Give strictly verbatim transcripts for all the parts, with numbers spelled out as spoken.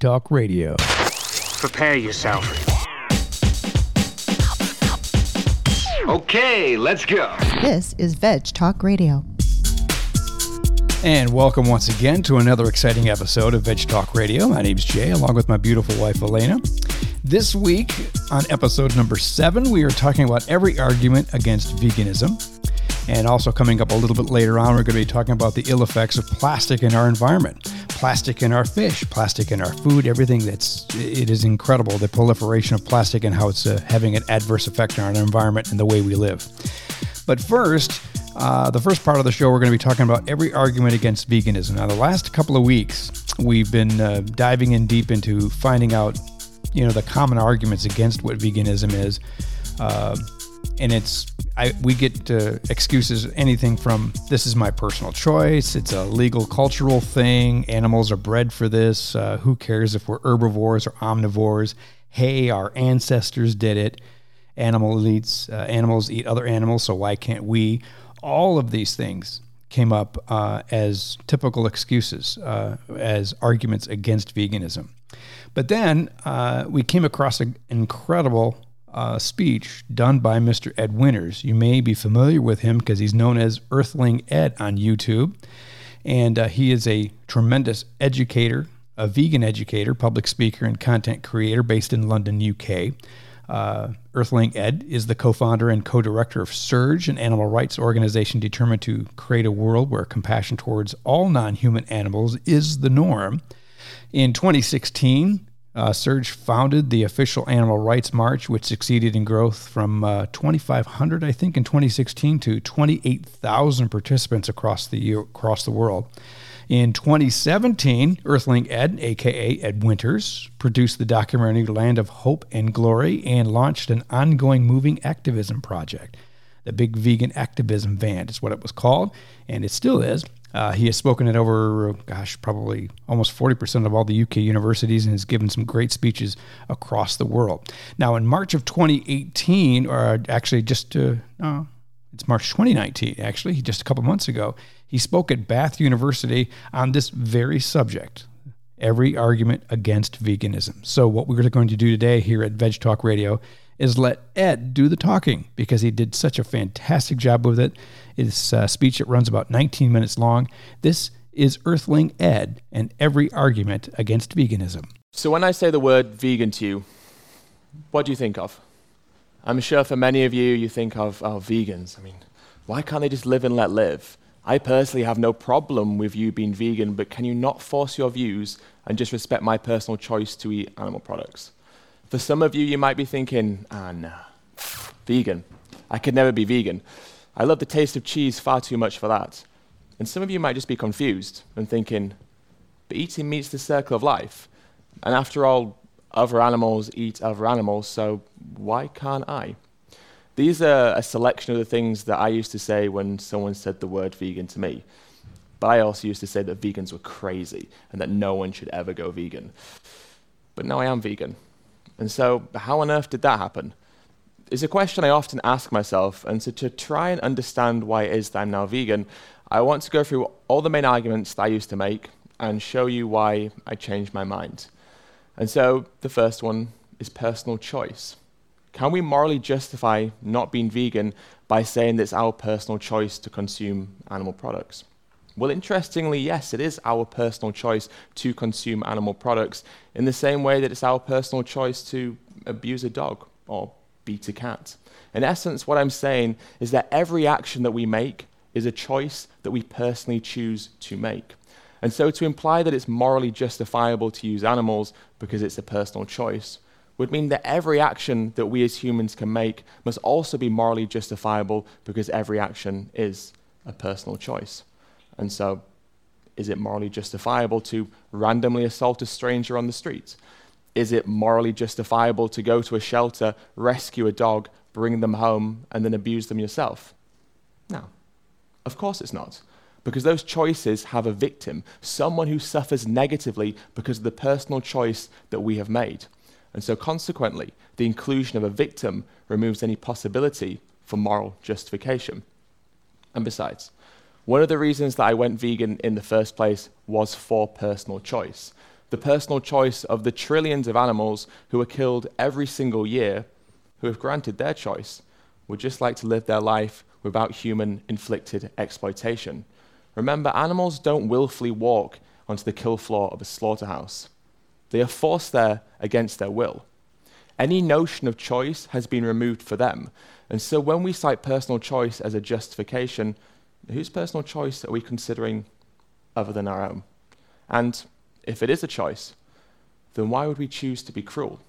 Veg Talk Radio. Prepare yourself. Okay, let's go. This is Veg Talk Radio. And welcome once again to another exciting episode of Veg Talk Radio. My name's Jay, along with my beautiful wife, Elena. This week, on episode number seven, we are talking about every argument against veganism. And also coming up a little bit later on, we're going to be talking about the ill effects of plastic in our environment, plastic in our fish, plastic in our food, everything. That's, it is incredible, the proliferation of plastic and how it's uh, having an adverse effect on our environment and the way we live. But first, uh, the first part of the show, we're going to be talking about every argument against veganism. Now, the last couple of weeks, we've been uh, diving in deep into finding out, you know, the common arguments against what veganism is. Uh, And it's, I, we get uh, excuses, anything from this is my personal choice, it's a legal cultural thing, animals are bred for this, uh, who cares if we're herbivores or omnivores, hey, our ancestors did it, Animal eats, uh, animals eat other animals, so why can't we? All of these things came up uh, as typical excuses, uh, as arguments against veganism. But then uh, we came across an incredible Uh, speech done by Mister Ed Winters. You may be familiar with him because he's known as Earthling Ed on YouTube. And uh, he is a tremendous educator, a vegan educator, public speaker, and content creator based in London, U K. Uh, Earthling Ed is the co-founder and co-director of Surge, an animal rights organization determined to create a world where compassion towards all non-human animals is the norm. In twenty sixteen, Uh, Surge founded the official Animal Rights March, which succeeded in growth from uh, twenty-five hundred, I think, in twenty sixteen to twenty-eight thousand participants across the year, across the world. In twenty seventeen, Earthling Ed, a k a. Ed Winters, produced the documentary Land of Hope and Glory and launched an ongoing moving activism project, the Big Vegan Activism Van is what it was called, and it still is. Uh, he has spoken at over, gosh, probably almost forty percent of all the U K universities and has given some great speeches across the world. Now, in March of twenty eighteen, or actually just, uh, uh, it's March twenty nineteen, actually, just a couple months ago, he spoke at Bath University on this very subject, every argument against veganism. So what we're going to do today here at Veg Talk Radio is let Ed do the talking because he did such a fantastic job with it. It's a speech that runs about nineteen minutes long. This is Earthling Ed and every argument against veganism. So when I say the word vegan to you, what do you think of? I'm sure for many of you, you think of, oh, vegans. I mean, why can't they just live and let live? I personally have no problem with you being vegan, but can you not force your views and just respect my personal choice to eat animal products? For some of you, you might be thinking, ah, no, vegan. I could never be vegan. I love the taste of cheese far too much for that. And some of you might just be confused and thinking, but eating meat's the circle of life. And after all, other animals eat other animals, so why can't I? These are a selection of the things that I used to say when someone said the word vegan to me. But I also used to say that vegans were crazy and that no one should ever go vegan. But now I am vegan. And so, how on earth did that happen? It's a question I often ask myself, and so to try and understand why it is that I'm now vegan, I want to go through all the main arguments that I used to make and show you why I changed my mind. And so, the first one is personal choice. Can we morally justify not being vegan by saying that it's our personal choice to consume animal products? Well, interestingly, yes, it is our personal choice to consume animal products in the same way that it's our personal choice to abuse a dog or beat a cat. In essence, what I'm saying is that every action that we make is a choice that we personally choose to make. And so to imply that it's morally justifiable to use animals because it's a personal choice would mean that every action that we as humans can make must also be morally justifiable because every action is a personal choice. And so, is it morally justifiable to randomly assault a stranger on the street? Is it morally justifiable to go to a shelter, rescue a dog, bring them home, and then abuse them yourself? No, of course it's not. Because those choices have a victim, someone who suffers negatively because of the personal choice that we have made. And so consequently, the inclusion of a victim removes any possibility for moral justification. And besides, one of the reasons that I went vegan in the first place was for personal choice. the personal choice of the trillions of animals who are killed every single year, who, if granted their choice, would just like to live their life without human-inflicted exploitation. Remember, animals don't willfully walk onto the kill floor of a slaughterhouse. They are forced there against their will. Any notion of choice has been removed for them. And so when we cite personal choice as a justification, whose personal choice are we considering other than our own? And if it is a choice, then why would we choose to be cruel?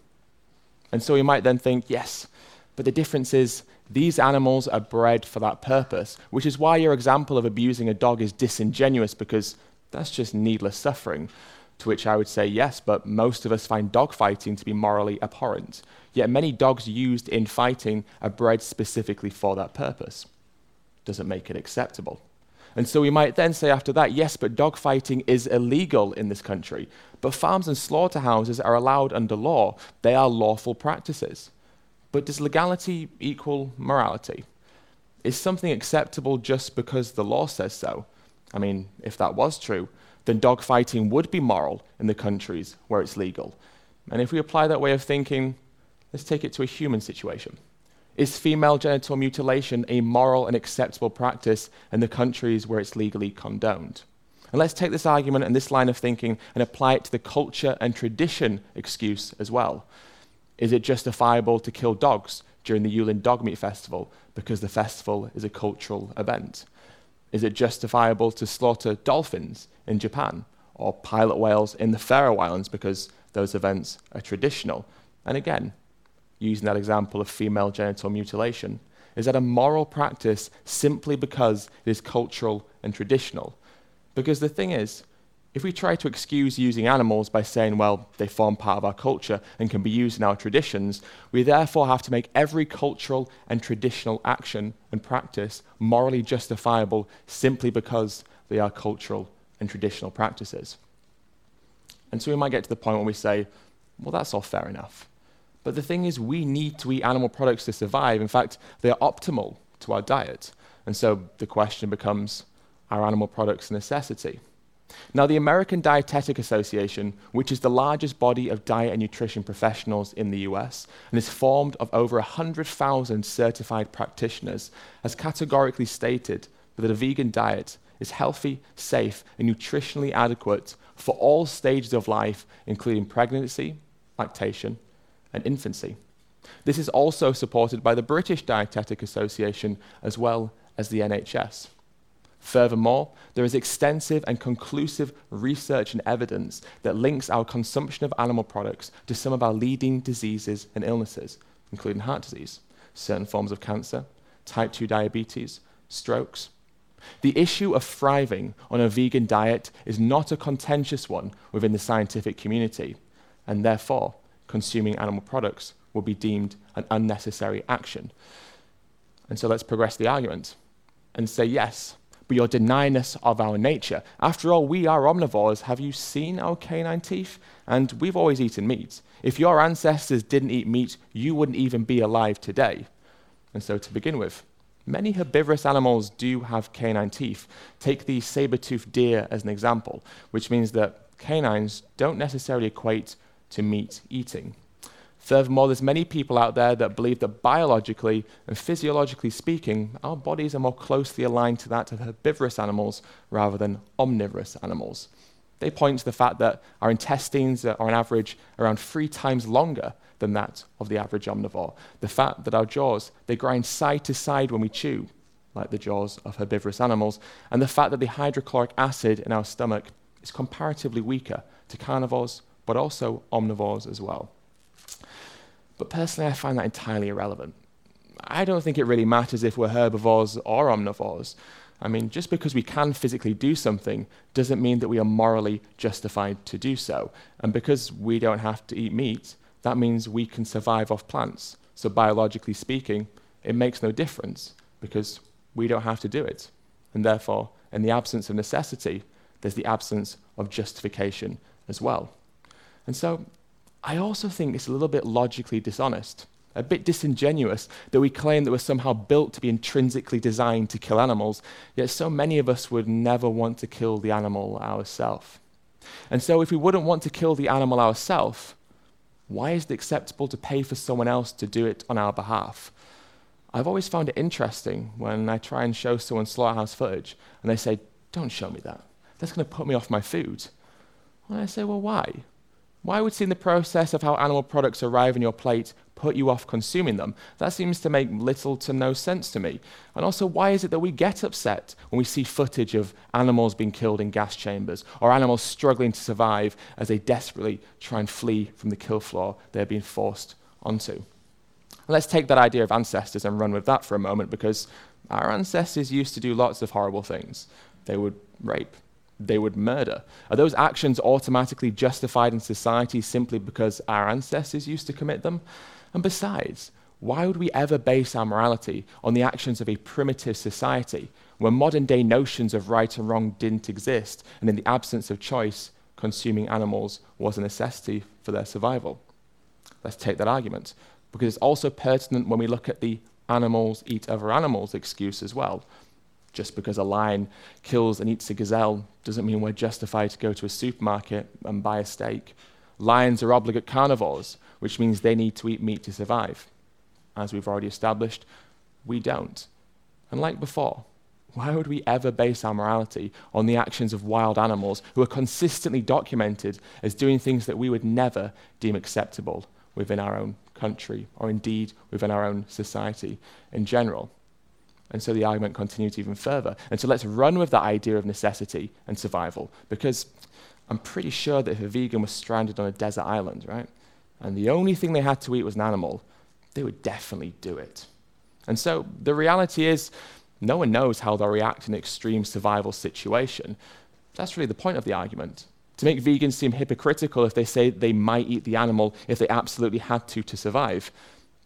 And so we might then think, yes, but the difference is these animals are bred for that purpose, which is why your example of abusing a dog is disingenuous, because that's just needless suffering. To which I would say, yes, but most of us find dog fighting to be morally abhorrent. Yet many dogs used in fighting are bred specifically for that purpose. Doesn't make it acceptable. And so we might then say after that, yes, but dog fighting is illegal in this country, but farms and slaughterhouses are allowed under law. They are lawful practices. But does legality equal morality? Is something acceptable just because the law says so? I mean, if that was true, then dog fighting would be moral in the countries where it's legal. And if we apply that way of thinking, let's take it to a human situation. Is female genital mutilation a moral and acceptable practice in the countries where it's legally condoned? And let's take this argument and this line of thinking and apply it to the culture and tradition excuse as well. Is it justifiable to kill dogs during the Yulin Dog Meat Festival because the festival is a cultural event? Is it justifiable to slaughter dolphins in Japan or pilot whales in the Faroe Islands because those events are traditional? And again, using that example of female genital mutilation, is that a moral practice simply because it is cultural and traditional? Because the thing is, if we try to excuse using animals by saying, well, they form part of our culture and can be used in our traditions, we therefore have to make every cultural and traditional action and practice morally justifiable simply because they are cultural and traditional practices. And so we might get to the point when we say, well, that's all fair enough. But the thing is, we need to eat animal products to survive. In fact, they are optimal to our diet. And so the question becomes, are animal products a necessity? Now, the American Dietetic Association, which is the largest body of diet and nutrition professionals in the U S and is formed of over one hundred thousand certified practitioners, has categorically stated that a vegan diet is healthy, safe, and nutritionally adequate for all stages of life, including pregnancy, lactation, and infancy. This is also supported by the British Dietetic Association as well as the N H S. Furthermore, there is extensive and conclusive research and evidence that links our consumption of animal products to some of our leading diseases and illnesses, including heart disease, certain forms of cancer, type two diabetes, strokes. The issue of thriving on a vegan diet is not a contentious one within the scientific community, and therefore, consuming animal products will be deemed an unnecessary action. And so let's progress the argument and say, yes, but you're denying us of our nature. After all, we are omnivores. Have you seen our canine teeth? And we've always eaten meat. If your ancestors didn't eat meat, you wouldn't even be alive today. And so to begin with, many herbivorous animals do have canine teeth. Take the saber-toothed deer as an example, which means that canines don't necessarily equate to meat eating. Furthermore, there's many people out there that believe that biologically and physiologically speaking, our bodies are more closely aligned to that of herbivorous animals rather than omnivorous animals. They point to the fact that our intestines are on average around three times longer than that of the average omnivore. The fact that our jaws, they grind side to side when we chew, like the jaws of herbivorous animals, and the fact that the hydrochloric acid in our stomach is comparatively weaker to carnivores, but also omnivores as well. But personally, I find that entirely irrelevant. I don't think it really matters if we're herbivores or omnivores. I mean, just because we can physically do something doesn't mean that we are morally justified to do so. And because we don't have to eat meat, that means we can survive off plants. So biologically speaking, it makes no difference because we don't have to do it. And therefore, in the absence of necessity, there's the absence of justification as well. And so, I also think it's a little bit logically dishonest, a bit disingenuous that we claim that we're somehow built to be intrinsically designed to kill animals, yet so many of us would never want to kill the animal ourselves. And so if we wouldn't want to kill the animal ourselves, why is it acceptable to pay for someone else to do it on our behalf? I've always found it interesting when I try and show someone slaughterhouse footage and they say, don't show me that. That's going to put me off my food. And I say, well, why? Why would seeing the process of how animal products arrive on your plate put you off consuming them? That seems to make little to no sense to me. And also, why is it that we get upset when we see footage of animals being killed in gas chambers or animals struggling to survive as they desperately try and flee from the kill floor they're being forced onto? And let's take that idea of ancestors and run with that for a moment, because our ancestors used to do lots of horrible things. They would rape. They would murder. Are those actions automatically justified in society simply because our ancestors used to commit them? And besides, why would we ever base our morality on the actions of a primitive society where modern-day notions of right and wrong didn't exist, and in the absence of choice, consuming animals was a necessity for their survival? Let's take that argument, because it's also pertinent when we look at the animals eat other animals excuse as well. Just because a lion kills and eats a gazelle doesn't mean we're justified to go to a supermarket and buy a steak. Lions are obligate carnivores, which means they need to eat meat to survive. As we've already established, we don't. And like before, why would we ever base our morality on the actions of wild animals who are consistently documented as doing things that we would never deem acceptable within our own country, or indeed within our own society in general? And so the argument continues even further. And so let's run with that idea of necessity and survival, because I'm pretty sure that if a vegan was stranded on a desert island, right, and the only thing they had to eat was an animal, they would definitely do it. And so the reality is, no one knows how they'll react in an extreme survival situation. That's really the point of the argument. To make vegans seem hypocritical if they say they might eat the animal if they absolutely had to to survive.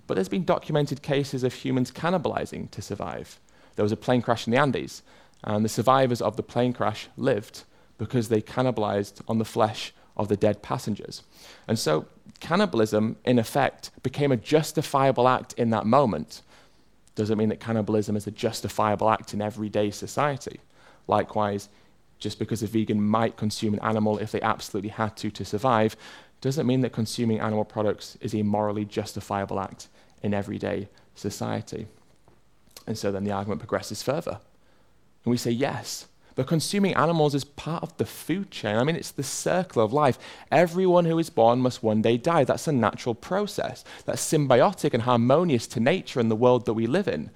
But there's been documented cases of humans cannibalizing to survive. There was a plane crash in the Andes, and the survivors of the plane crash lived because they cannibalized on the flesh of the dead passengers. And so cannibalism, in effect, became a justifiable act in that moment. Doesn't mean that cannibalism is a justifiable act in everyday society. Likewise, just because a vegan might consume an animal if they absolutely had to to survive, doesn't mean that consuming animal products is a morally justifiable act in everyday society. And so then the argument progresses further. And we say, yes, but consuming animals is part of the food chain. I mean, it's the circle of life. Everyone who is born must one day die. That's a natural process. That's symbiotic and harmonious to nature and the world that we live in.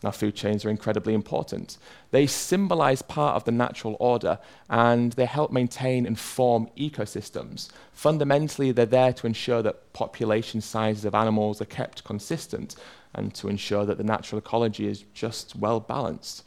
Now, food chains are incredibly important. They symbolize part of the natural order, and they help maintain and form ecosystems. Fundamentally, they're there to ensure that population sizes of animals are kept consistent and to ensure that the natural ecology is just well balanced.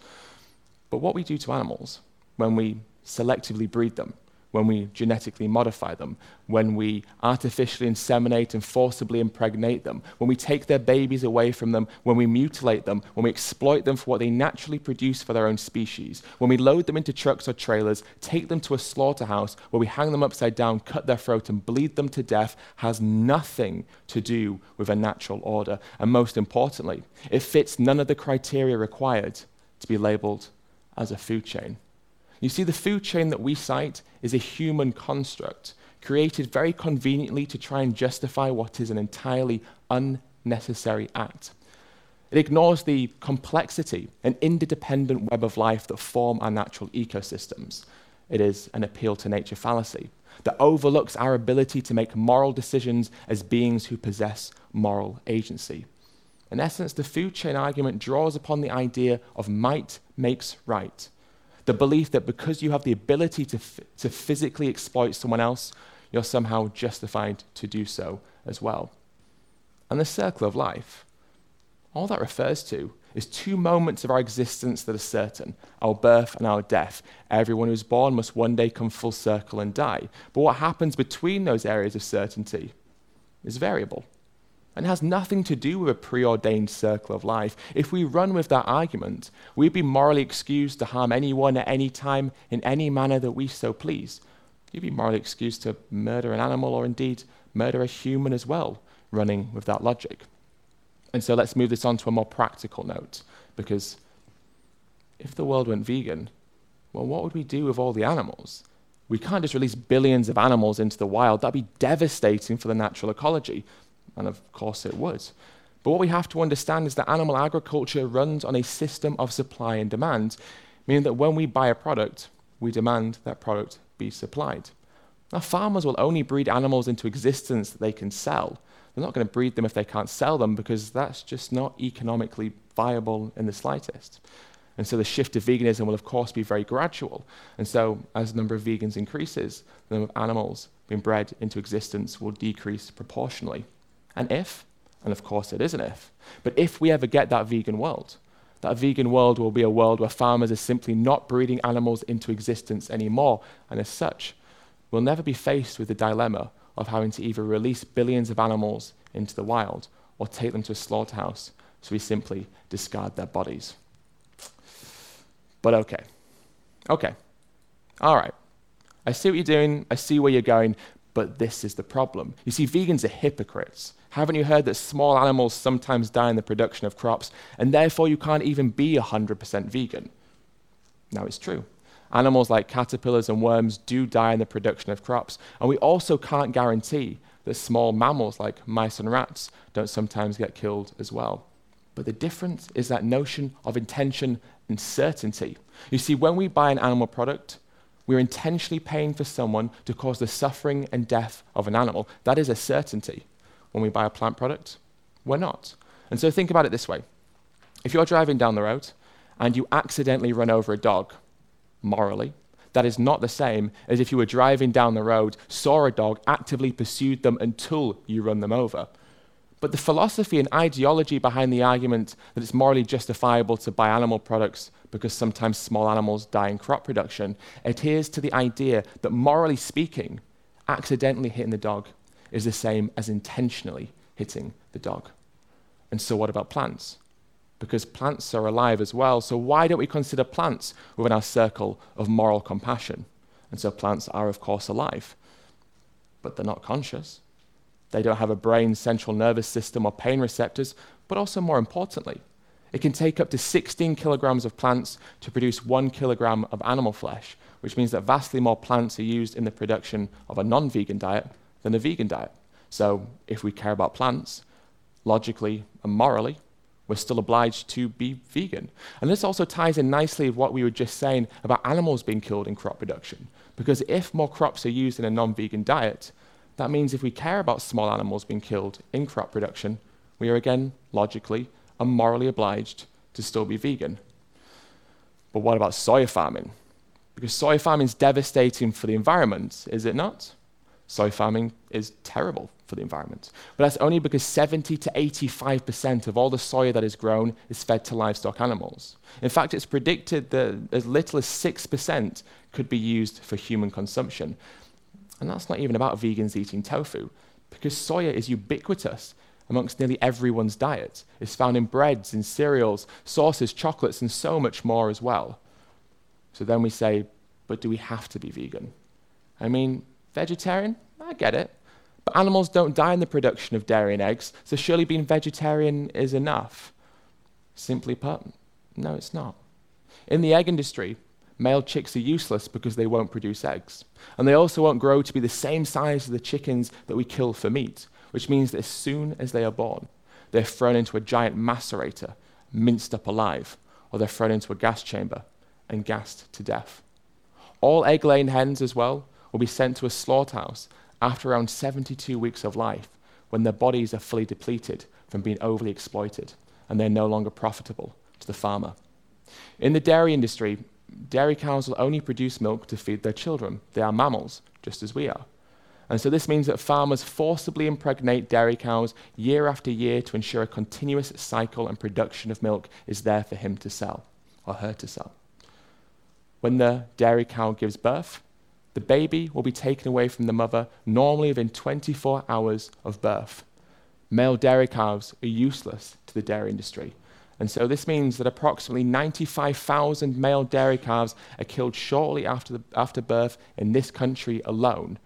But what we do to animals when we selectively breed them, when we genetically modify them, when we artificially inseminate and forcibly impregnate them, when we take their babies away from them, when we mutilate them, when we exploit them for what they naturally produce for their own species, when we load them into trucks or trailers, take them to a slaughterhouse where we hang them upside down, cut their throat and bleed them to death, has nothing to do with a natural order. And most importantly, it fits none of the criteria required to be labeled as a food chain. You see, the food chain that we cite is a human construct, created very conveniently to try and justify what is an entirely unnecessary act. It ignores the complexity and interdependent web of life that form our natural ecosystems. It is an appeal to nature fallacy that overlooks our ability to make moral decisions as beings who possess moral agency. In essence, the food chain argument draws upon the idea of might makes right. The belief that because you have the ability to f- to physically exploit someone else, you're somehow justified to do so as well. And the circle of life, all that refers to is two moments of our existence that are certain, our birth and our death. Everyone who's born must one day come full circle and die. But what happens between those areas of certainty is variable and has nothing to do with a preordained circle of life. If we run with that argument, we'd be morally excused to harm anyone at any time in any manner that we so please. You'd be morally excused to murder an animal or indeed murder a human as well, running with that logic. And so let's move this on to a more practical note, because if the world went vegan, well, what would we do with all the animals? We can't just release billions of animals into the wild. That'd be devastating for the natural ecology. And of course it would. But what we have to understand is that animal agriculture runs on a system of supply and demand, meaning that when we buy a product, we demand that product be supplied. Now, farmers will only breed animals into existence that they can sell. They're not going to breed them if they can't sell them, because that's just not economically viable in the slightest. And so the shift to veganism will, of course, be very gradual. And so as the number of vegans increases, the number of animals being bred into existence will decrease proportionally. And if, and of course it is an if, but if we ever get that vegan world, that vegan world will be a world where farmers are simply not breeding animals into existence anymore, and as such, we'll never be faced with the dilemma of having to either release billions of animals into the wild or take them to a slaughterhouse so we simply discard their bodies. But okay, okay, all right. I see what you're doing, I see where you're going, but this is the problem. You see, vegans are hypocrites. Haven't you heard that small animals sometimes die in the production of crops, and therefore you can't even be one hundred percent vegan? Now it's true. Animals like caterpillars and worms do die in the production of crops, and we also can't guarantee that small mammals like mice and rats don't sometimes get killed as well. But the difference is that notion of intention and certainty. You see, when we buy an animal product, we're intentionally paying for someone to cause the suffering and death of an animal. That is a certainty. When we buy a plant product, we're not. And so think about it this way. If you're driving down the road and you accidentally run over a dog, morally, that is not the same as if you were driving down the road, saw a dog, actively pursued them until you run them over. But the philosophy and ideology behind the argument that it's morally justifiable to buy animal products because sometimes small animals die in crop production adheres to the idea that, morally speaking, accidentally hitting the dog is the same as intentionally hitting the dog. And so what about plants? Because plants are alive as well, so why don't we consider plants within our circle of moral compassion? And so plants are, of course, alive, but they're not conscious. They don't have a brain, central nervous system, or pain receptors, but also more importantly, it can take up to sixteen kilograms of plants to produce one kilogram of animal flesh, which means that vastly more plants are used in the production of a non-vegan diet than a vegan diet. So if we care about plants, logically and morally, we're still obliged to be vegan. And this also ties in nicely with what we were just saying about animals being killed in crop production, because if more crops are used in a non-vegan diet, that means if we care about small animals being killed in crop production, we are again logically and morally obliged to still be vegan. But what about soy farming? Because soy farming is devastating for the environment, is it not? Soy farming is terrible for the environment. But that's only because seventy to eighty-five percent of all the soya that is grown is fed to livestock animals. In fact, it's predicted that as little as six percent could be used for human consumption. And that's not even about vegans eating tofu, because soya is ubiquitous amongst nearly everyone's diet. It's found in breads, in cereals, sauces, chocolates, and so much more as well. So then we say, but do we have to be vegan? I mean, vegetarian? I get it. But animals don't die in the production of dairy and eggs, so surely being vegetarian is enough. Simply put, no, it's not. In the egg industry, male chicks are useless because they won't produce eggs. And they also won't grow to be the same size as the chickens that we kill for meat, which means that as soon as they are born, they're thrown into a giant macerator, minced up alive, or they're thrown into a gas chamber and gassed to death. All egg-laying hens as well will be sent to a slaughterhouse after around seventy-two weeks of life, when their bodies are fully depleted from being overly exploited, and they're no longer profitable to the farmer. In the dairy industry, dairy cows will only produce milk to feed their children. They are mammals, just as we are. And so this means that farmers forcibly impregnate dairy cows year after year to ensure a continuous cycle and production of milk is there for him to sell, or her to sell. When the dairy cow gives birth, the baby will be taken away from the mother normally within twenty-four hours of birth. Male dairy cows are useless to the dairy industry. And so this means that approximately ninety-five thousand male dairy calves are killed shortly after, the, after birth in this country alone,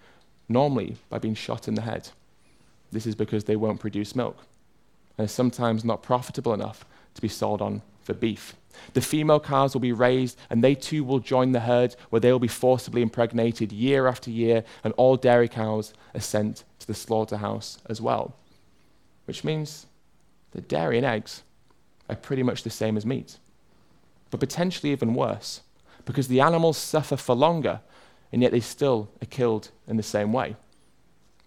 normally by being shot in the head. This is because they won't produce milk, and are sometimes not profitable enough to be sold on for beef. The female calves will be raised, and they too will join the herd, where they will be forcibly impregnated year after year, and all dairy cows are sent to the slaughterhouse as well. Which means that dairy and eggs are pretty much the same as meat, but potentially even worse, because the animals suffer for longer, and yet they still are killed in the same way.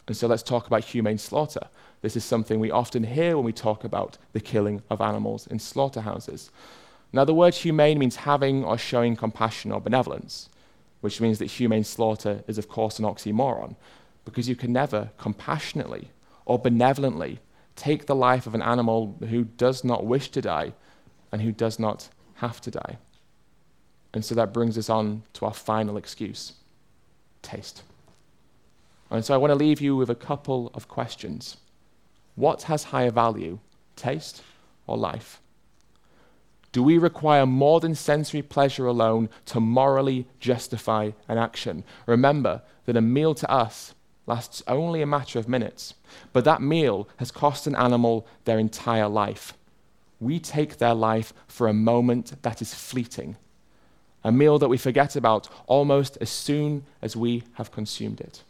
And so let's talk about humane slaughter. This is something we often hear when we talk about the killing of animals in slaughterhouses. Now, the word humane means having or showing compassion or benevolence, which means that humane slaughter is, of course, an oxymoron, because you can never compassionately or benevolently take the life of an animal who does not wish to die and who does not have to die. And so that brings us on to our final excuse, taste. And so I want to leave you with a couple of questions. What has higher value, taste or life? Do we require more than sensory pleasure alone to morally justify an action? Remember that a meal to us lasts only a matter of minutes, but that meal has cost an animal their entire life. We take their life for a moment that is fleeting, a meal that we forget about almost as soon as we have consumed it.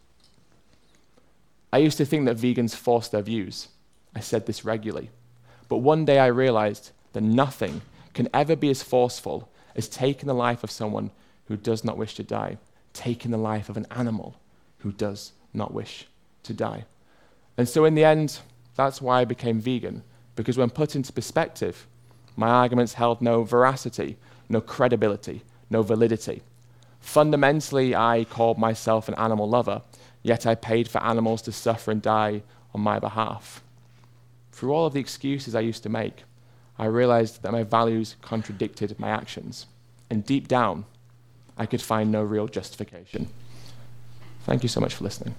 I used to think that vegans forced their views. I said this regularly. But one day I realized that nothing can ever be as forceful as taking the life of someone who does not wish to die, taking the life of an animal who does not wish to die. And so in the end, that's why I became vegan, because when put into perspective, my arguments held no veracity, no credibility, no validity. Fundamentally, I called myself an animal lover, yet I paid for animals to suffer and die on my behalf. Through all of the excuses I used to make, I realized that my values contradicted my actions. And deep down, I could find no real justification. Thank you so much for listening.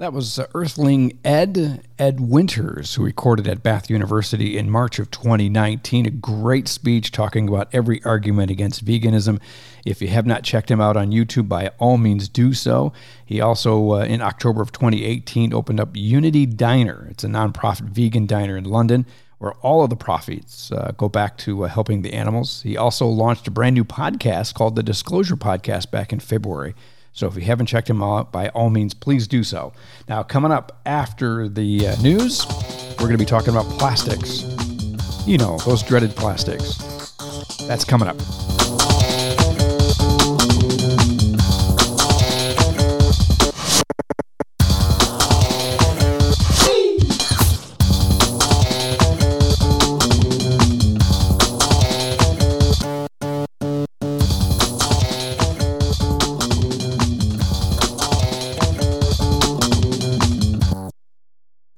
That was Earthling Ed, Ed Winters, who recorded at Bath University in March of twenty nineteen. A great speech talking about every argument against veganism. If you have not checked him out on YouTube, by all means do so. He also, uh, in October of twenty eighteen, opened up Unity Diner. It's a nonprofit vegan diner in London, where all of the profits uh, go back to uh, helping the animals. He also launched a brand new podcast called The Disclosure Podcast back in February. So if you haven't checked him out, by all means, please do so. Now, coming up after the uh, news, we're going to be talking about plastics. You know, those dreaded plastics. That's coming up.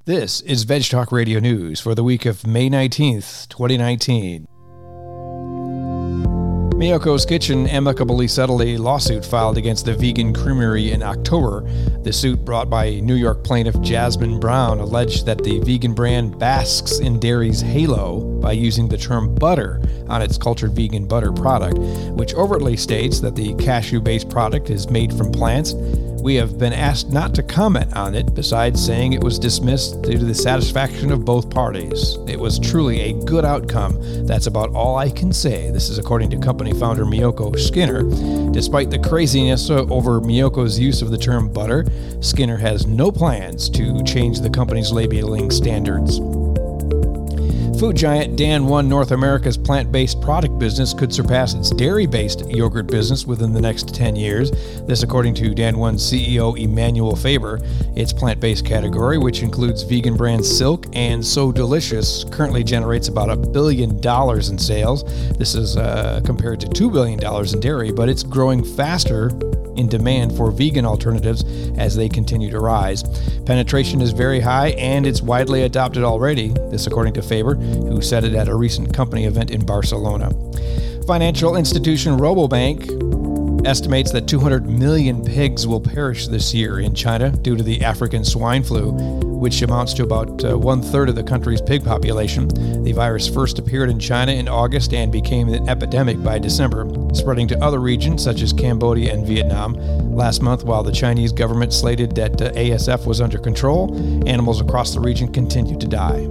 This is Veg Talk Radio News for the week of May nineteenth, twenty nineteen. Miyoko's Kitchen amicably settled a lawsuit filed against the vegan creamery in October. The suit, brought by New York plaintiff Jasmine Brown, alleged that the vegan brand basks in dairy's halo by using the term butter on its cultured vegan butter product, which overtly states that the cashew-based product is made from plants. We have been asked not to comment on it, besides saying it was dismissed due to the satisfaction of both parties. It was truly a good outcome. That's about all I can say. This is according to company founder Miyoko Skinner. Despite the craziness over Miyoko's use of the term butter, Skinner has no plans to change the company's labeling standards. Food giant Dan one North America's plant-based product business could surpass its dairy-based yogurt business within the next ten years. This according to Dan one's C E O Emmanuel Faber. Its plant-based category, which includes vegan brands Silk and So Delicious, currently generates about a billion dollars in sales. This is uh, compared to two billion dollars in dairy, but it's growing faster in demand for vegan alternatives as they continue to rise. Penetration is very high and it's widely adopted already, this according to Faber, who said it at a recent company event in Barcelona. Financial institution RoboBank estimates that two hundred million pigs will perish this year in China due to the African swine flu, which amounts to about uh, one-third of the country's pig population. The virus first appeared in China in August and became an epidemic by December, spreading to other regions such as Cambodia and Vietnam. Last month, while the Chinese government slated that uh, A S F was under control, animals across the region continued to die.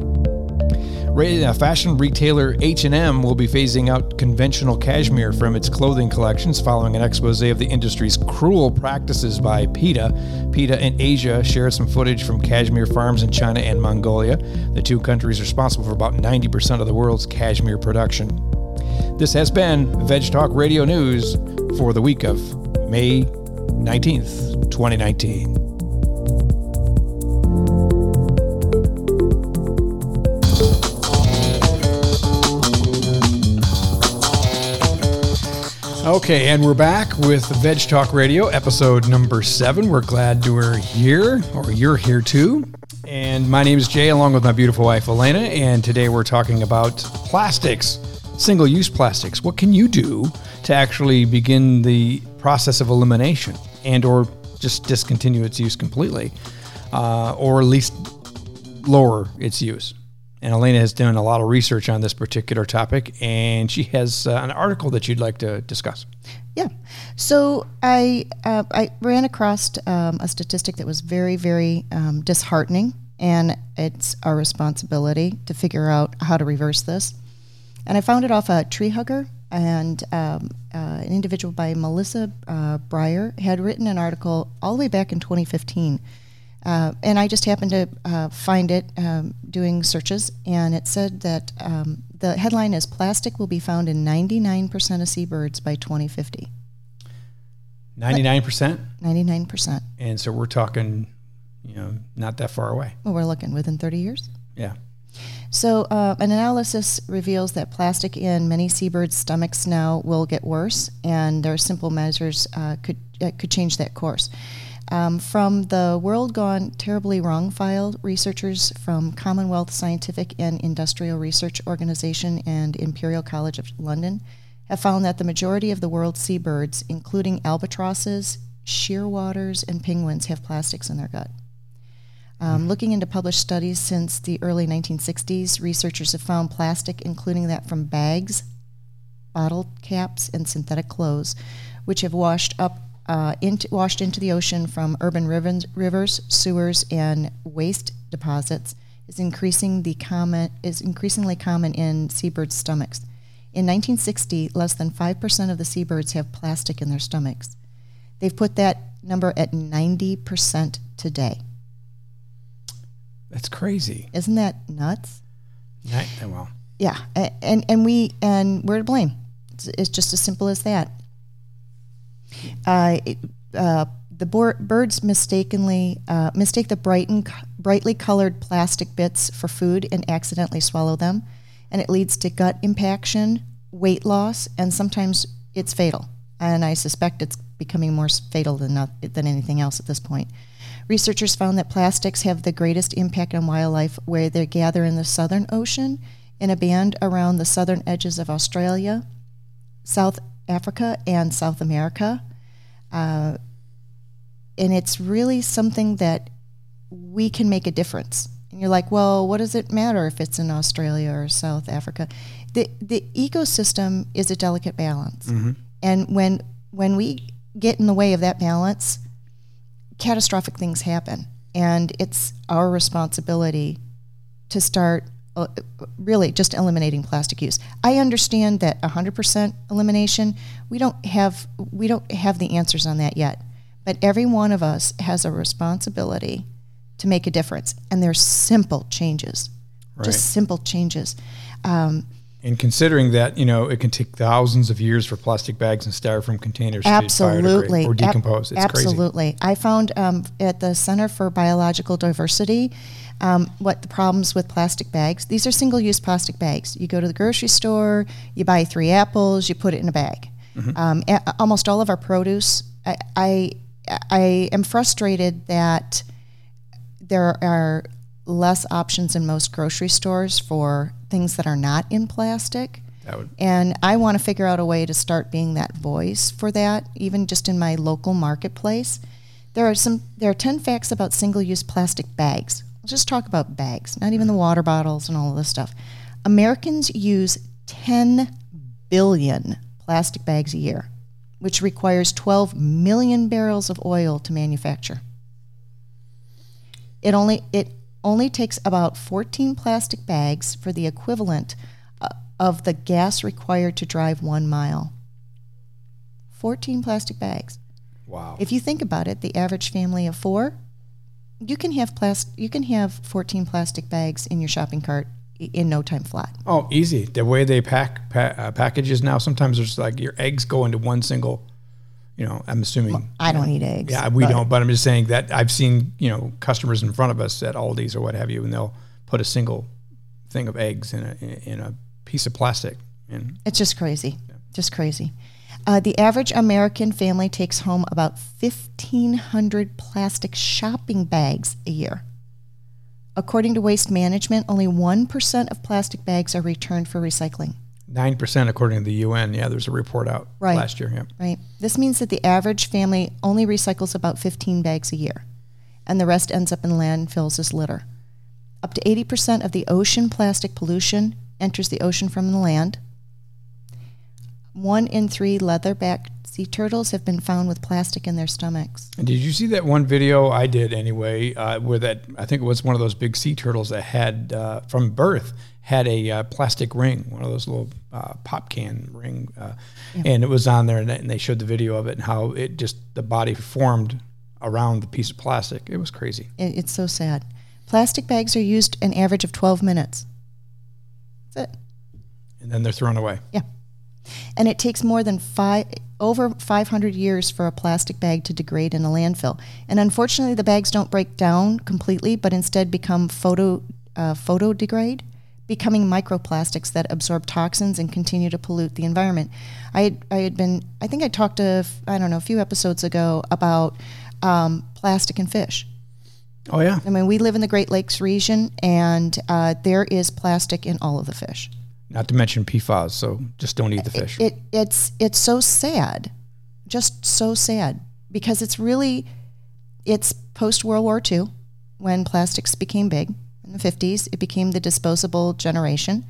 fashion retailer H and M will be phasing out conventional cashmere from its clothing collections following an expose of the industry's cruel practices by PETA. PETA in Asia shared some footage from cashmere farms in China and Mongolia, the two countries responsible for about ninety percent of the world's cashmere production. This has been Veg Talk Radio News for the week of May nineteenth, twenty nineteen. Okay, and we're back with Veg Talk Radio, episode number seven. We're glad we're here, or you're here too. And my name is Jay, along with my beautiful wife, Elena, and today we're talking about plastics, single-use plastics. What can you do to actually begin the process of elimination and or just discontinue its use completely, uh, or at least lower its use? And Elena has done a lot of research on this particular topic, and she has uh, an article that you'd like to discuss. Yeah. So I uh, I ran across um, a statistic that was very, very um, disheartening, and it's our responsibility to figure out how to reverse this. And I found it off a TreeHugger, and um, uh, an individual by Melissa uh, Breyer had written an article all the way back in twenty fifteen. Uh, and I just happened to uh, find it um, doing searches, and it said that um, the headline is "Plastic will be found in ninety-nine percent of seabirds by twenty fifty." ninety-nine percent? ninety-nine percent. And so we're talking, you know, not that far away. Well, we're looking within thirty years. Yeah. So uh, an analysis reveals that plastic in many seabirds' stomachs now will get worse, and their simple measures uh, could uh, could change that course. Um, from the World Gone Terribly Wrong file, researchers from Commonwealth Scientific and Industrial Research Organization and Imperial College of London have found that the majority of the world's seabirds, including albatrosses, shearwaters, and penguins, have plastics in their gut. Um, mm-hmm. Looking into published studies since the early nineteen sixties, researchers have found plastic, including that from bags, bottle caps, and synthetic clothes, which have washed up Uh, into, washed into the ocean from urban rivers, rivers, sewers, and waste deposits is increasing the common is increasingly common in seabirds' stomachs. In nineteen sixty, less than five percent of the seabirds have plastic in their stomachs. They've put that number at ninety percent today. That's crazy. Isn't that nuts? Not, well. Yeah, and and we and we're to blame. It's, it's just as simple as that. Uh, uh, the boor- birds mistakenly uh, mistake the bright and co- brightly colored plastic bits for food and accidentally swallow them, and it leads to gut impaction, weight loss, and sometimes it's fatal. And I suspect it's becoming more fatal than not, than anything else at this point. Researchers found that plastics have the greatest impact on wildlife where they gather in the Southern Ocean, in a band around the southern edges of Australia, South Africa, and South America. Uh, and it's really something that we can make a difference. And you're like, well, what does it matter if it's in Australia or South Africa? The the ecosystem is a delicate balance. Mm-hmm. And when when we get in the way of that balance, catastrophic things happen. And it's our responsibility to start uh, really just eliminating plastic use. I understand that one hundred percent elimination, we don't have we don't have the answers on that yet, but every one of us has a responsibility to make a difference, and there's simple changes, right. Just simple changes. Um, and considering that, you know, it can take thousands of years for plastic bags and styrofoam containers absolutely. to biodegrade or decompose. It's absolutely. Crazy. I found um, at the Center for Biological Diversity um, what the problems with plastic bags. These are single-use plastic bags. You go to the grocery store, you buy three apples, you put it in a bag. Mm-hmm. Um, a- almost all of our produce. I, I I am frustrated that there are less options in most grocery stores for things that are not in plastic. That would. And I want to figure out a way to start being that voice for that, even just in my local marketplace. There are some. There are ten facts about single-use plastic bags. Let's just talk about bags, not even the water bottles and all of this stuff. Americans use ten billion plastic bags a year, which requires twelve million barrels of oil to manufacture. It only it only takes about fourteen plastic bags for the equivalent of the gas required to drive one mile. fourteen plastic bags. Wow. If you think about it, the average family of four, you can have plas- you can have fourteen plastic bags in your shopping cart in no time flat. Oh, easy. The way they pack pa- uh, packages now, sometimes there's like your eggs go into one single, you know, I'm assuming. Well, I don't know, eat eggs. Yeah, we but. don't, but I'm just saying that I've seen, you know, customers in front of us at Aldi's or what have you, and they'll put a single thing of eggs in a, in a piece of plastic. And it's just crazy, yeah. just crazy. Uh, the average American family takes home about fifteen hundred plastic shopping bags a year. According to Waste Management, only one percent of plastic bags are returned for recycling. nine percent according to the U N. Yeah, there's a report out right. last year. Yeah. Right. This means that the average family only recycles about fifteen bags a year, and the rest ends up in landfills as litter. Up to eighty percent of the ocean plastic pollution enters the ocean from the land. One in three leatherback sea turtles have been found with plastic in their stomachs. And did you see that one video? I did anyway, uh, where that, I think it was one of those big sea turtles that had, uh, from birth, had a uh, plastic ring, one of those little uh, pop can ring. Uh, yeah. And it was on there, and, and they showed the video of it and how it just, the body formed around the piece of plastic. It was crazy. It, it's so sad. Plastic bags are used an average of twelve minutes. That's it. And then they're thrown away. Yeah. And it takes more than five, over five hundred years for a plastic bag to degrade in a landfill. And unfortunately, the bags don't break down completely, but instead become photo uh, photodegrade, becoming microplastics that absorb toxins and continue to pollute the environment. I had, I had been, I think I talked to, I don't know, a few episodes ago about um, plastic and fish. Oh, yeah. I mean, we live in the Great Lakes region, and uh, there is plastic in all of the fish. Not to mention P FAS, so just don't eat the fish. It, it it's it's so sad, just so sad, because it's really, it's post-World War Two when plastics became big. In the fifties, it became the disposable generation,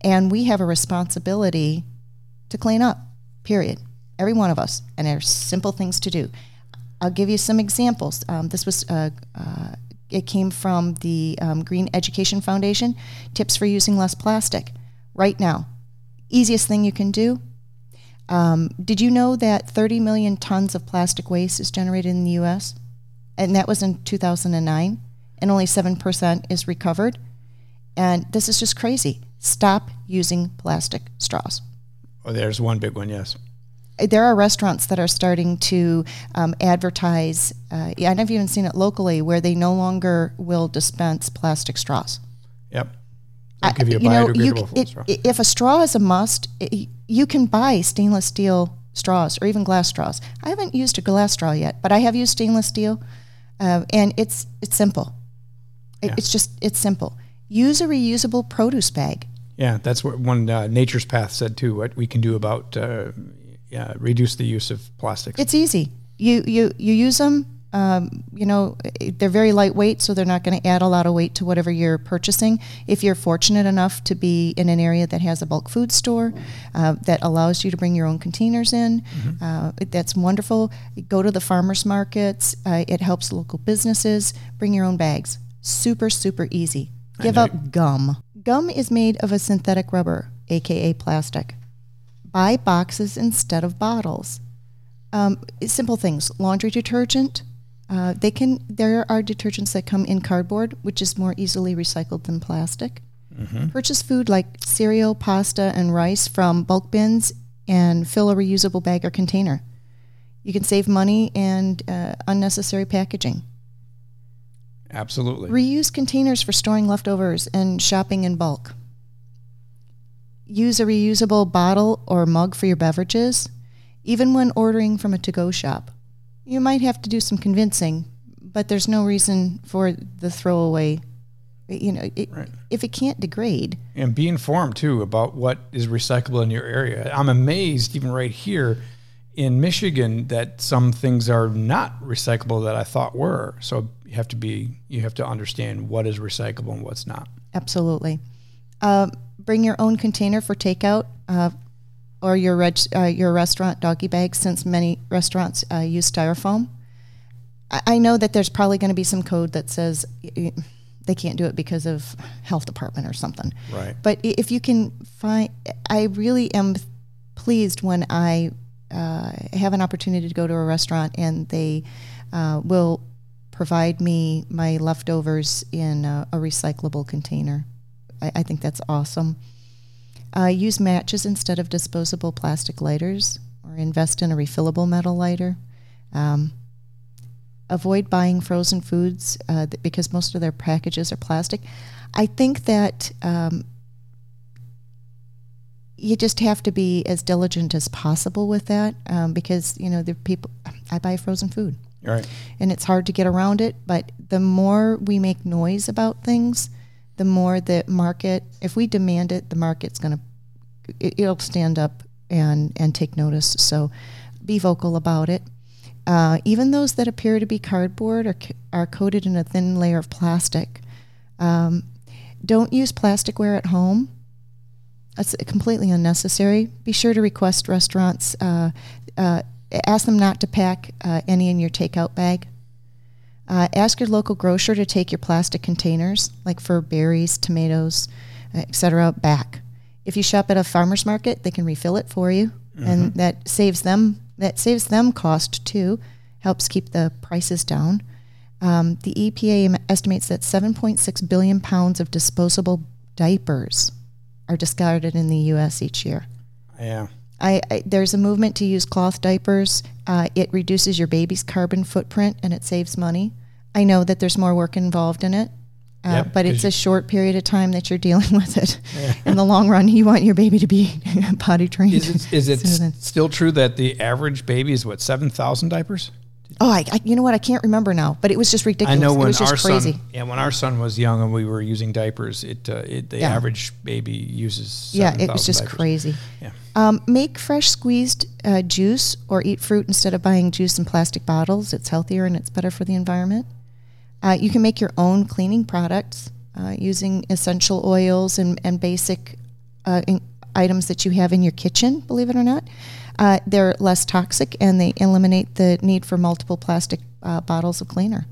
and we have a responsibility to clean up, period. Every one of us, and there's simple things to do. I'll give you some examples. Um, this was... Uh, uh, it came from the um, Green Education Foundation, tips for using less plastic. Right now, easiest thing you can do. Um, did you know that thirty million tons of plastic waste is generated in the U S? And that was in two thousand nine, and only seven percent is recovered. And this is just crazy. Stop using plastic straws. Oh, there's one big one, yes. There are restaurants that are starting to um, advertise, uh, I've even seen it locally, where they no longer will dispense plastic straws. Yep. I'll give you a biodegradable you know, you, it, straw. If a straw is a must, it, you can buy stainless steel straws or even glass straws. I haven't used a glass straw yet, but I have used stainless steel, uh, and it's it's simple. It, yeah. It's just it's simple. Use a reusable produce bag. Yeah, that's what one uh, Nature's Path said too. What we can do about uh, yeah, reduce the use of plastics. It's easy. You you you use them. Um, you know, they're very lightweight, so they're not going to add a lot of weight to whatever you're purchasing. If you're fortunate enough to be in an area that has a bulk food store uh, that allows you to bring your own containers in, mm-hmm. uh, that's wonderful. Go to the farmers markets. Uh, it helps local businesses. Bring your own bags. Super, super easy. Give up gum. Gum is made of a synthetic rubber, a k a plastic. Buy boxes instead of bottles. Um, simple things. Laundry detergent. Uh, they can. There are detergents that come in cardboard, which is more easily recycled than plastic. Mm-hmm. Purchase food like cereal, pasta, and rice from bulk bins and fill a reusable bag or container. You can save money and uh, unnecessary packaging. Absolutely. Reuse containers for storing leftovers and shopping in bulk. Use a reusable bottle or mug for your beverages, even when ordering from a to-go shop. You might have to do some convincing, but there's no reason for the throwaway, you know, it, right. if it can't degrade. And be informed, too, about what is recyclable in your area. I'm amazed, even right here in Michigan, that some things are not recyclable that I thought were. So you have to be, you have to understand what is recyclable and what's not. Absolutely. Uh, bring your own container for takeout. Uh, or your reg, uh, your restaurant doggy bags, since many restaurants uh, use styrofoam. I, I know that there's probably going to be some code that says, they can't do it because of health department or something. Right. But if you can find, I really am pleased when I uh, have an opportunity to go to a restaurant and they uh, will provide me my leftovers in a, a recyclable container. I, I think that's awesome. Uh, use matches instead of disposable plastic lighters, or invest in a refillable metal lighter. Um, avoid buying frozen foods uh, th- because most of their packages are plastic. I think that um, you just have to be as diligent as possible with that um, because, you know, the people, I buy frozen food. Right. And it's hard to get around it, but the more we make noise about things, the more the market, if we demand it, the market's going to, it, it'll stand up and, and take notice. So be vocal about it. Uh, even those that appear to be cardboard are, are coated in a thin layer of plastic. Um, don't use plasticware at home. That's completely unnecessary. Be sure to request restaurants, uh, uh, ask them not to pack uh, any in your takeout bag. Uh, ask your local grocer to take your plastic containers, like for berries, tomatoes, et cetera, back. If you shop at a farmer's market, they can refill it for you, mm-hmm. and that saves them That saves them cost, too, helps keep the prices down. Um, the E P A estimates that seven point six billion pounds of disposable diapers are discarded in the U S each year. Yeah. I, I, there's a movement to use cloth diapers. Uh, it reduces your baby's carbon footprint, and it saves money. I know that there's more work involved in it, uh, yep, but it's a short period of time that you're dealing with it. Yeah. In the long run, you want your baby to be potty trained. Is it, is it so s- still true that the average baby is, what, seven thousand diapers? Oh, I, I, you know what? I can't remember now, but it was just ridiculous. I know when it was just our crazy. Son, yeah, when our son was young and we were using diapers, it, uh, it the yeah. average baby uses seven thousand. Yeah, it was just diapers. Crazy. Yeah. Um, make fresh squeezed uh, juice or eat fruit instead of buying juice in plastic bottles. It's healthier and it's better for the environment. Uh, you can make your own cleaning products uh, using essential oils and, and basic uh, in items that you have in your kitchen, believe it or not. Uh, they're less toxic, and they eliminate the need for multiple plastic uh, bottles of cleaner.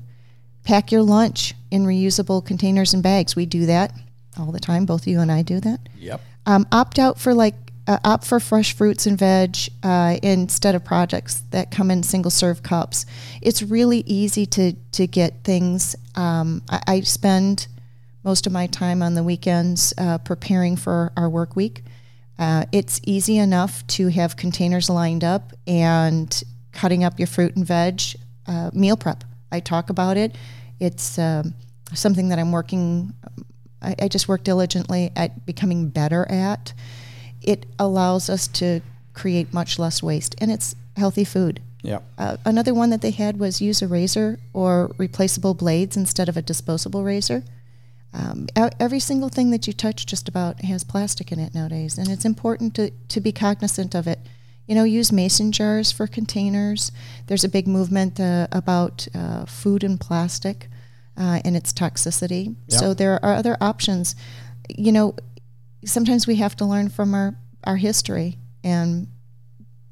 Pack your lunch in reusable containers and bags. We do that all the time. Both you and I do that. Yep. Um, opt out for like uh, opt for fresh fruits and veg uh, instead of products that come in single serve cups. It's really easy to to get things. Um, I, I spend most of my time on the weekends uh, preparing for our work week. Uh, it's easy enough to have containers lined up and cutting up your fruit and veg. Uh, meal prep, I talk about it. It's um, something that I'm working, I, I just work diligently at becoming better at. It allows us to create much less waste, and it's healthy food. Yeah. Uh, another one that they had was use a razor or replaceable blades instead of a disposable razor. Um, every single thing that you touch just about has plastic in it nowadays, and it's important to, to be cognizant of it. You know, use mason jars for containers. There's a big movement uh, about uh, food and plastic uh, and its toxicity. Yep. So there are other options. You know, sometimes we have to learn from our, our history, and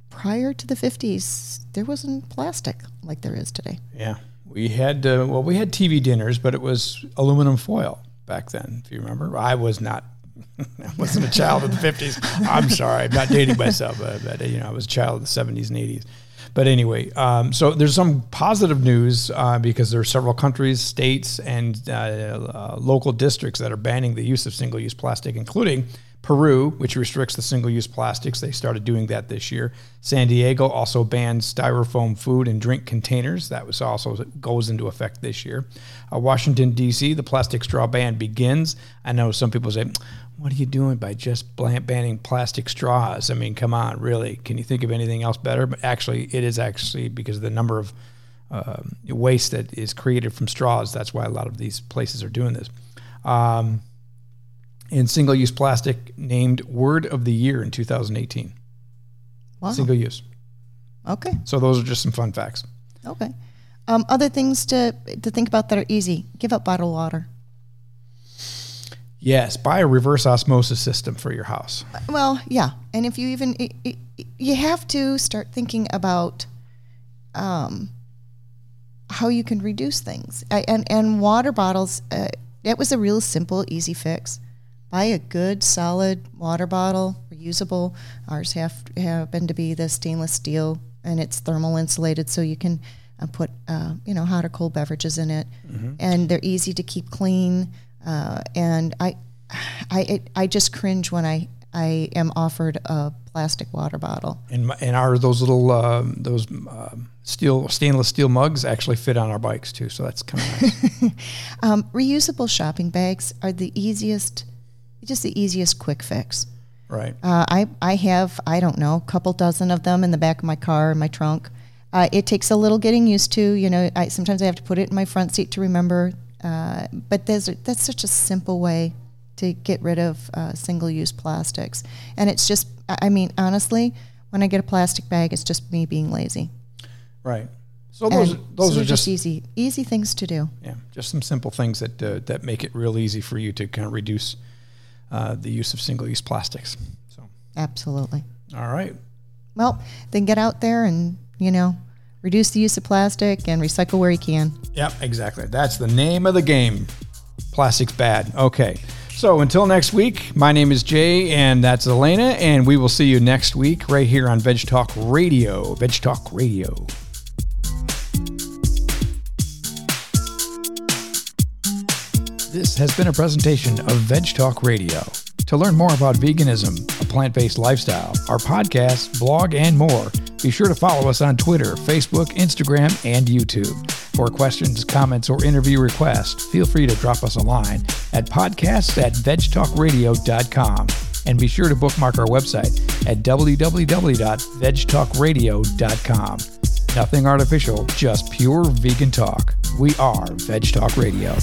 prior to the fifties, there wasn't plastic like there is today. Yeah. We had, uh, well, we had T V dinners, but it was aluminum foil back then, if you remember. I was not, I wasn't a child of the fifties. I'm sorry, I'm not dating myself, uh, but, you know, I was a child of the seventies and eighties. But anyway, um, so there's some positive news uh, because there are several countries, states, and uh, uh, local districts that are banning the use of single-use plastic, including Peru, which restricts the single-use plastics. They started doing that this year. San Diego also banned styrofoam food and drink containers. That was also goes into effect this year. Uh, Washington, D C, the plastic straw ban begins. I know some people say, what are you doing by just banning plastic straws? I mean, come on, really? Can you think of anything else better? But actually, it is actually because of the number of uh, waste that is created from straws. That's why a lot of these places are doing this. Um, and single-use plastic named Word of the Year in two thousand eighteen. Wow. Single-use. Okay. So those are just some fun facts. Okay. Um, other things to to think about that are easy. Give up bottled water. Yes, buy a reverse osmosis system for your house. Well, yeah. And if you even, it, it, you have to start thinking about um, how you can reduce things. I, and, and water bottles, uh, That was a real simple, easy fix. Buy a good, solid water bottle, reusable. Ours have, happen to be the stainless steel, and it's thermal insulated, so you can uh, put uh, you know, hot or cold beverages in it. Mm-hmm. And they're easy to keep clean. Uh, and I, I, it, I just cringe when I, I am offered a plastic water bottle. And and are those little um, those um, steel stainless steel mugs actually fit on our bikes too? So that's kind of nice. um, reusable shopping bags are the easiest. Just the easiest quick fix. Right. Uh, I, I have, I don't know, a couple dozen of them in the back of my car, in my trunk. Uh, it takes a little getting used to, you know, I, sometimes I have to put it in my front seat to remember. Uh, but there's, that's such a simple way to get rid of uh, single-use plastics. And it's just, I mean, honestly, when I get a plastic bag, it's just me being lazy. Right. So those and those so are just, just easy easy things to do. Yeah, just some simple things that uh, that make it real easy for you to kind of reduce Uh, the use of single-use plastics. So absolutely. All right. Well, then get out there and, you know, reduce the use of plastic and recycle where you can. Yep, exactly. That's the name of the game. Plastic's bad. Okay. So until next week, my name is Jay, and that's Elena, and we will see you next week right here on Veg Talk Radio. Veg Talk Radio. This has been a presentation of Veg Talk Radio. To learn more about veganism, a plant-based lifestyle, our podcast, blog, and more, be sure to follow us on Twitter, Facebook, Instagram, and YouTube. For questions, comments, or interview requests, feel free to drop us a line at podcasts at veg talk radio dot com. And be sure to bookmark our website at w w w dot veg talk radio dot com. Nothing artificial, just pure vegan talk. We are Veg Talk Radio.